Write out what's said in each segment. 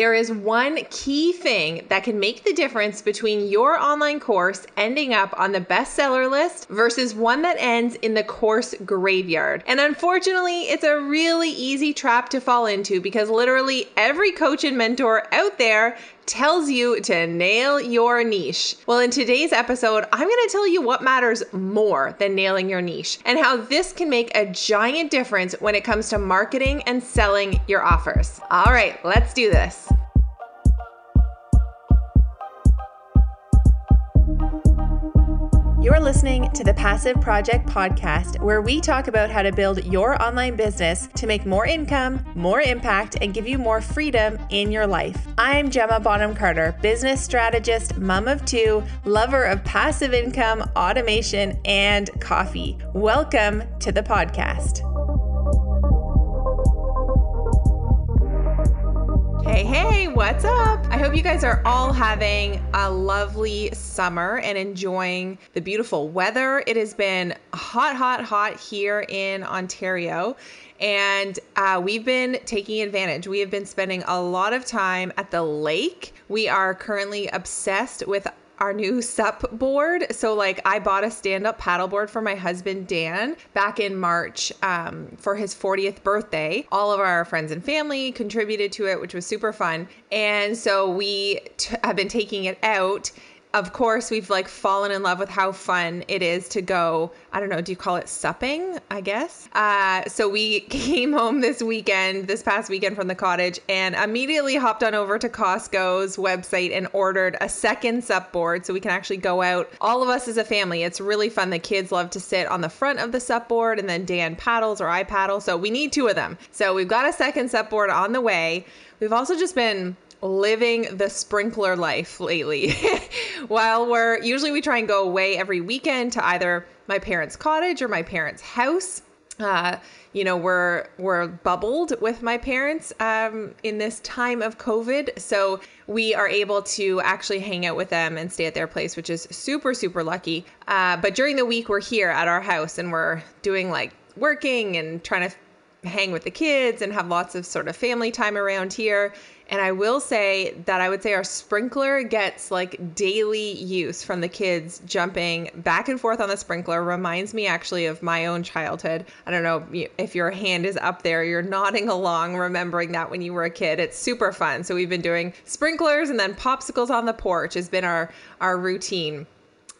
There is one key thing that can make the difference between your online course ending up on the bestseller list versus one that ends in the course graveyard. And unfortunately, it's a really easy trap to fall into because literally every coach and mentor out there tells you to nail your niche. Well, in today's episode, I'm going to tell you what matters more than nailing your niche and how this can make a giant difference when it comes to marketing and selling your offers. All right, let's do this. You're listening to the Passive Project Podcast, where we talk about how to build your online business to make more income, more impact, and give you more freedom in your life. I'm Gemma Bonham Carter, business strategist, mom of two, lover of passive income, automation, and coffee. Welcome to the podcast. Hey, what's up? I hope you guys are all having a lovely summer and enjoying the beautiful weather. It has been hot here in Ontario. And we've been taking advantage. We have been spending a lot of time at the lake. We are currently obsessed with our new SUP board. So like I bought a stand-up paddleboard for my husband, Dan, back in March for his 40th birthday. All of our friends and family contributed to it, which was super fun. And so we have been taking it out. Of course, we've like fallen in love with how fun it is to go, I don't know, do you call it supping, I guess? So we came home this past weekend from the cottage and immediately hopped on over to Costco's website and ordered a second sup board so we can actually go out, all of us as a family. It's really fun. The kids love to sit on the front of the sup board and then Dan paddles or I paddle. So we need two of them. So we've got a second sup board on the way. We've also just been living the sprinkler life lately. Usually we try and go away every weekend to either my parents' cottage or my parents' house. We're bubbled with my parents in this time of COVID. So we are able to actually hang out with them and stay at their place, which is super, super lucky. But during the week, we're here at our house and we're doing like working and trying to hang with the kids and have lots of sort of family time around here. And I will say that I would say our sprinkler gets like daily use from the kids jumping back and forth on the sprinkler. Reminds me actually of my own childhood. I don't know if your hand is up there, you're nodding along, remembering that when you were a kid. It's super fun. So we've been doing sprinklers and then popsicles on the porch has been our routine.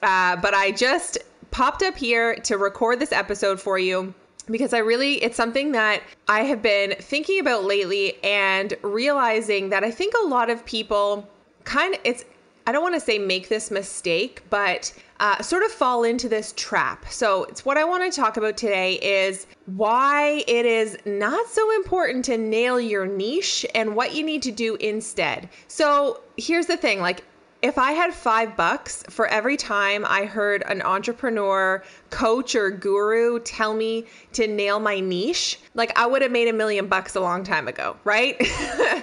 But I just popped up here to record this episode for you because it's something that I have been thinking about lately and realizing that I think a lot of people I don't want to say make this mistake, but sort of fall into this trap. So it's what I want to talk about today is why it is not so important to nail your niche and what you need to do instead. So here's the thing, like, if I had $5 for every time I heard an entrepreneur, coach, or guru tell me to nail my niche, like I would have made $1 million a long time ago, right?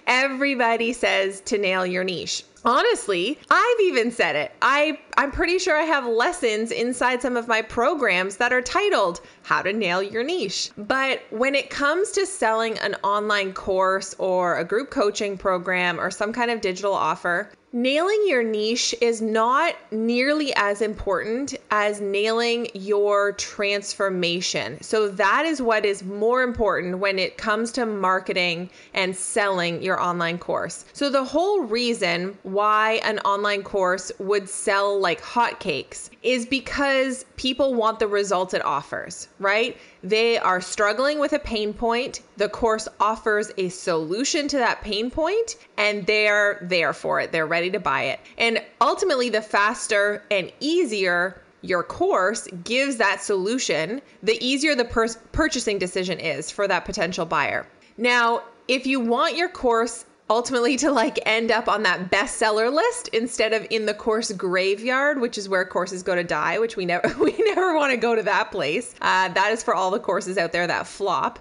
Everybody says to nail your niche. Honestly, I've even said it. I'm pretty sure I have lessons inside some of my programs that are titled How to Nail Your Niche. But when it comes to selling an online course or a group coaching program or some kind of digital offer, nailing your niche is not nearly as important as nailing your transformation. So that is what is more important when it comes to marketing and selling your online course. So the whole reason why an online course would sell like hotcakes is because people want the results it offers, right? They are struggling with a pain point. The course offers a solution to that pain point and they're there for it. They're ready to buy it. And ultimately, the faster and easier your course gives that solution, the easier the purchasing decision is for that potential buyer. Now, if you want your course ultimately to like end up on that bestseller list instead of in the course graveyard, which is where courses go to die, which we never want to go to that place. That is for all the courses out there that flop.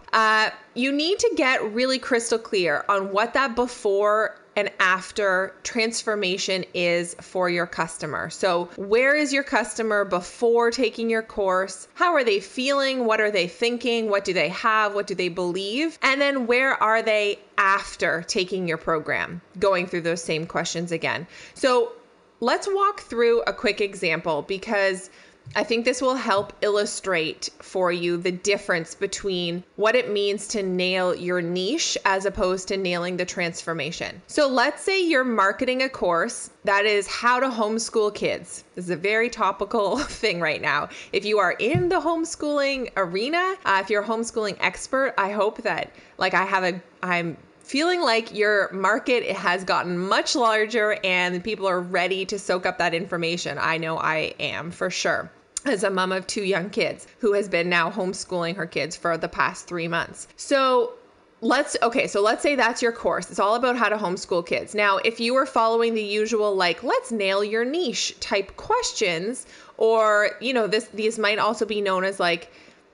You need to get really crystal clear on what that before and after transformation is for your customer. So where is your customer before taking your course? How are they feeling? What are they thinking? What do they have? What do they believe? And then where are they after taking your program? Going through those same questions again. So let's walk through a quick example, because I think this will help illustrate for you the difference between what it means to nail your niche as opposed to nailing the transformation. So let's say you're marketing a course that is how to homeschool kids. This is a very topical thing right now. If you are in the homeschooling arena, if you're a homeschooling expert, I hope that I'm feeling like your market has gotten much larger and people are ready to soak up that information. I know I am, for sure, as a mom of two young kids who has been now homeschooling her kids for the past 3 months. So let's say that's your course. It's all about how to homeschool kids. Now, if you were following the usual, let's nail your niche type questions, or, these might also be known as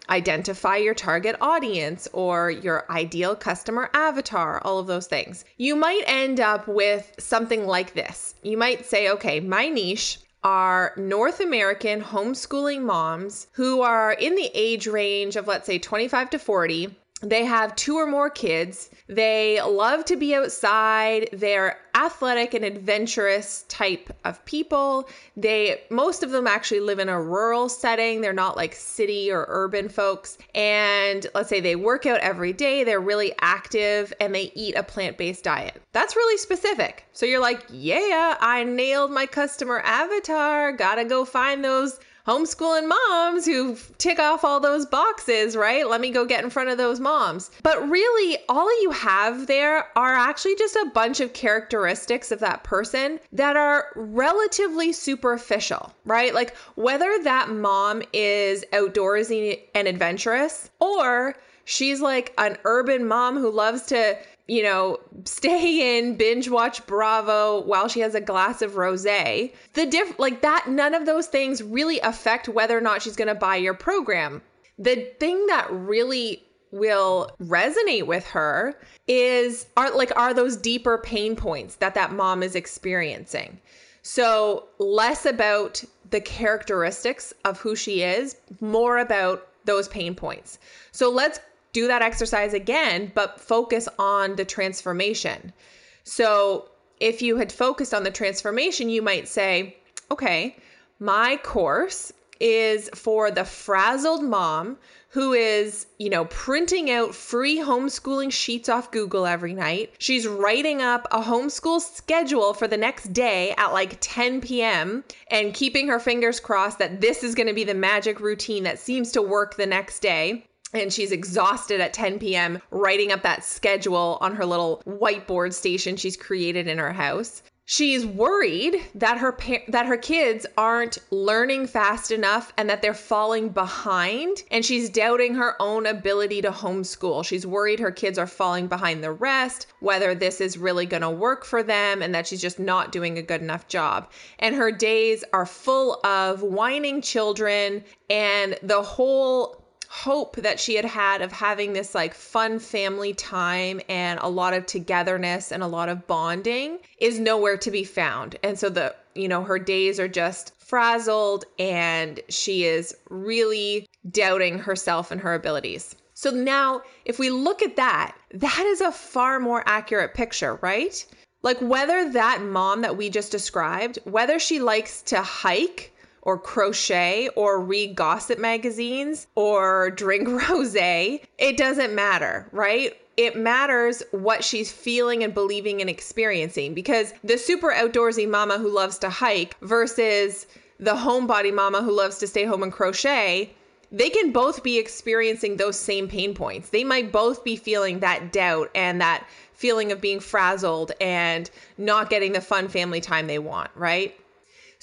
identify your target audience or your ideal customer avatar, all of those things. You might end up with something like this. You might say, okay, my niche are North American homeschooling moms who are in the age range of, let's say, 25 to 40. They have two or more kids. They love to be outside. They're athletic and adventurous type of people. Most of them actually live in a rural setting. They're not like city or urban folks. And let's say they work out every day. They're really active and they eat a plant-based diet. That's really specific. So you're like, yeah, I nailed my customer avatar. Gotta go find those homeschooling moms who tick off all those boxes, right? Let me go get in front of those moms. But really, all you have there are actually just a bunch of characteristics of that person that are relatively superficial, right? Like whether that mom is outdoorsy and adventurous, or she's like an urban mom who loves to, stay in, binge watch Bravo while she has a glass of rosé. None of those things really affect whether or not she's going to buy your program. The thing that really will resonate with her are those deeper pain points that mom is experiencing. So less about the characteristics of who she is, more about those pain points. So let's do that exercise again, but focus on the transformation. So if you had focused on the transformation, you might say, okay, my course is for the frazzled mom who is, printing out free homeschooling sheets off Google every night. She's writing up a homeschool schedule for the next day at 10 p.m. and keeping her fingers crossed that this is going to be the magic routine that seems to work the next day. And she's exhausted at 10 p.m. writing up that schedule on her little whiteboard station she's created in her house. She's worried that her kids aren't learning fast enough and that they're falling behind, and she's doubting her own ability to homeschool. She's worried her kids are falling behind the rest, whether this is really going to work for them, and that she's just not doing a good enough job. And her days are full of whining children and the whole hope that she had of having this fun family time and a lot of togetherness and a lot of bonding is nowhere to be found. And so her days are just frazzled and she is really doubting herself and her abilities. So now if we look at that, that is a far more accurate picture, right? Whether that mom that we just described, whether she likes to hike or crochet or read gossip magazines or drink rosé, it doesn't matter, right? It matters what she's feeling and believing and experiencing, because the super outdoorsy mama who loves to hike versus the homebody mama who loves to stay home and crochet, they can both be experiencing those same pain points. They might both be feeling that doubt and that feeling of being frazzled and not getting the fun family time they want, right?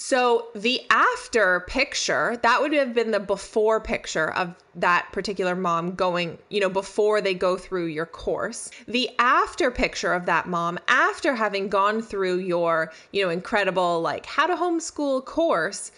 So the after picture, that would have been the before picture of that particular mom going, before they go through your course. The after picture of that mom, after having gone through your, incredible, how to homeschool course,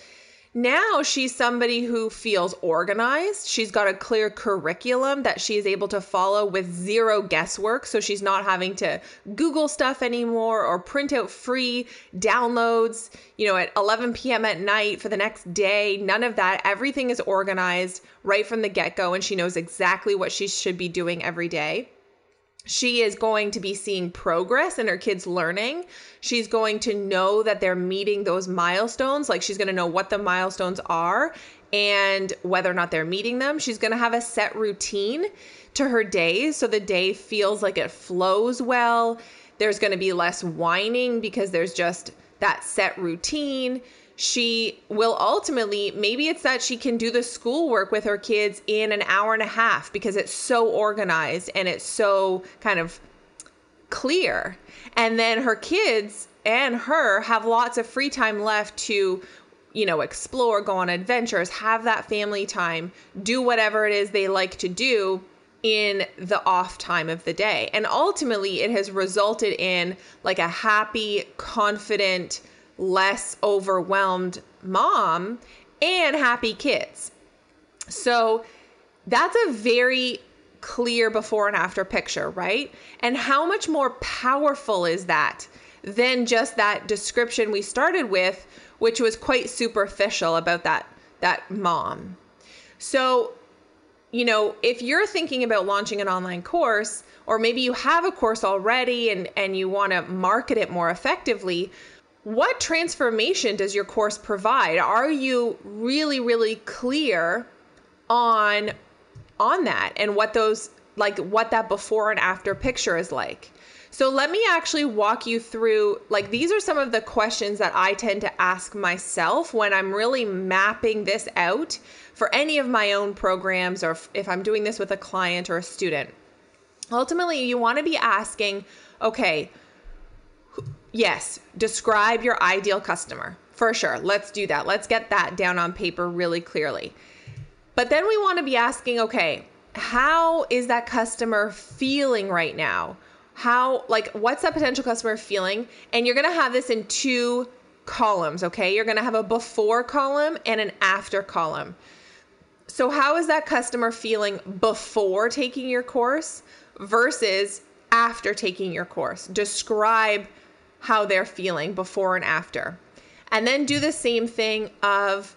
Now she's somebody who feels organized. She's got a clear curriculum that she is able to follow with zero guesswork. So she's not having to Google stuff anymore or print out free downloads, you know, at 11 p.m. at night for the next day. None of that. Everything is organized right from the get-go, and she knows exactly what she should be doing every day. She is going to be seeing progress in her kids' learning. She's going to know that they're meeting those milestones. Like, she's going to know what the milestones are and whether or not they're meeting them. She's going to have a set routine to her days, so the day feels like it flows well. There's going to be less whining because there's just that set routine. She will ultimately, maybe it's that she can do the schoolwork with her kids in an hour and a half because it's so organized and it's so kind of clear. And then her kids and her have lots of free time left to, you know, explore, go on adventures, have that family time, do whatever it is they like to do in the off time of the day. And ultimately it has resulted in like a happy, confident, less overwhelmed mom and happy kids. So that's a very clear before and after picture, right? And how much more powerful is that than just that description we started with, which was quite superficial about that mom. So, you know, if you're thinking about launching an online course, or maybe you have a course already and you want to market it more effectively, what transformation does your course provide? Are you really, really clear on that and what those, like what that before and after picture is like? So let me actually walk you through, like, these are some of the questions that I tend to ask myself when I'm really mapping this out for any of my own programs, or if I'm doing this with a client or a student. Ultimately, you want to be asking, okay, yes, describe your ideal customer for sure. Let's do that. Let's get that down on paper really clearly. But then we want to be asking, okay, how is that customer feeling right now? How, like, what's that potential customer feeling? And you're going to have this in two columns, okay? You're going to have a before column and an after column. So how is that customer feeling before taking your course versus after taking your course? Describe how they're feeling before and after. And then do the same thing of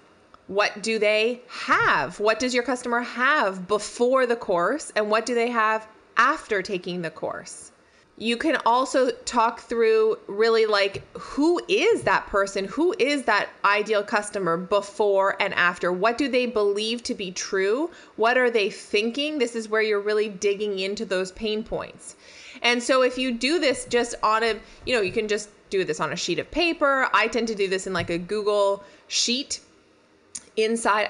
what do they have? What does your customer have before the course? And what do they have after taking the course? You can also talk through really like, who is that person? Who is that ideal customer before and after? What do they believe to be true? What are they thinking? This is where you're really digging into those pain points. And so if you do this just on a, you know, you can just do this on a sheet of paper. I tend to do this in like a Google sheet. What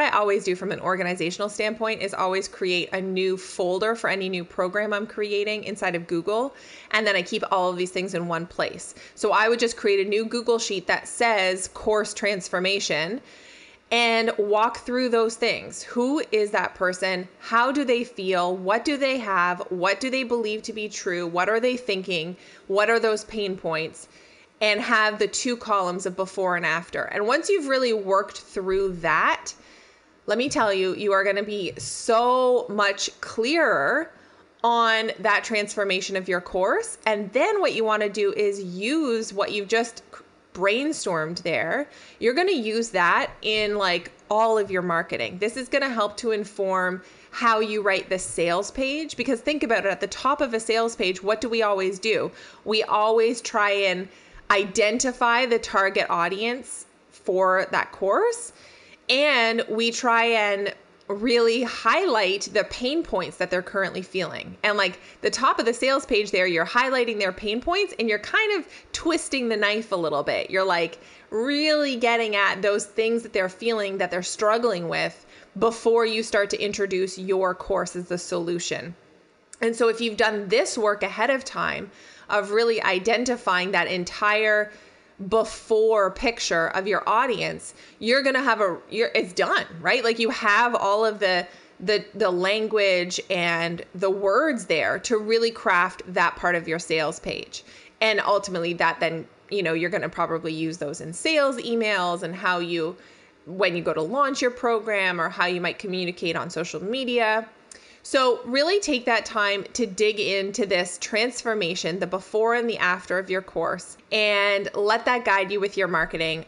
I always do from an organizational standpoint is always create a new folder for any new program I'm creating inside of Google. And then I keep all of these things in one place. So I would just create a new Google sheet that says course transformation and walk through those things. Who is that person? How do they feel? What do they have? What do they believe to be true? What are they thinking? What are those pain points? And have the two columns of before and after. And once you've really worked through that, let me tell you, you are going to be so much clearer on that transformation of your course. And then what you want to do is use what you've just brainstormed there. You're going to use that in like all of your marketing. This is going to help to inform how you write the sales page, because think about it, at the top of a sales page, what do we always do? We always try and identify the target audience for that course. And we try and really highlight the pain points that they're currently feeling. And like the top of the sales page there, you're highlighting their pain points and you're kind of twisting the knife a little bit. You're like really getting at those things that they're feeling, that they're struggling with, before you start to introduce your course as the solution. And so if you've done this work ahead of time, of really identifying that entire before picture of your audience, you're going to have it's done, right? Like you have all of the language and the words there to really craft that part of your sales page. And ultimately that then, you know, you're going to probably use those in sales emails and how you when you go to launch your program or how you might communicate on social media. So really take that time to dig into this transformation, the before and the after of your course, and let that guide you with your marketing.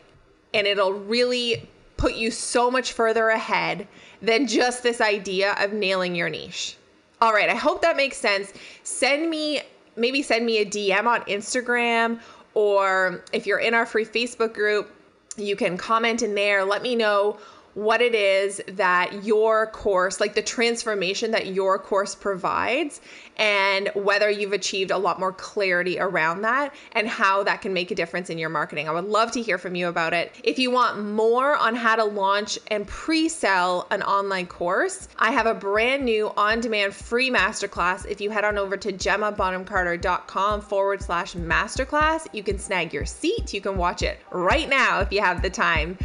And it'll really put you so much further ahead than just this idea of nailing your niche. All right, I hope that makes sense. Maybe send me a DM on Instagram, or if you're in our free Facebook group, you can comment in there. Let me know what it is that your course, like the transformation that your course provides, and whether you've achieved a lot more clarity around that and how that can make a difference in your marketing. I would love to hear from you about it. If you want more on how to launch and pre-sell an online course, I have a brand new on-demand free masterclass. If you head on over to GemmaBonhamCarter.com/masterclass, you can snag your seat. You can watch it right now if you have the time.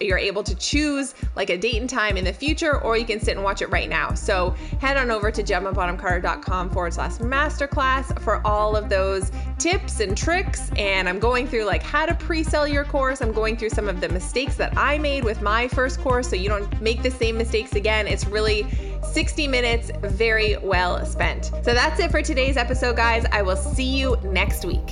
You're able to choose like a date and time in the future, or you can sit and watch it right now. So head on over to GemmaBonhamCarter.com/masterclass for all of those tips and tricks. And I'm going through like how to pre-sell your course. I'm going through some of the mistakes that I made with my first course, so you don't make the same mistakes again. It's really 60 minutes, very well spent. So that's it for today's episode, guys. I will see you next week.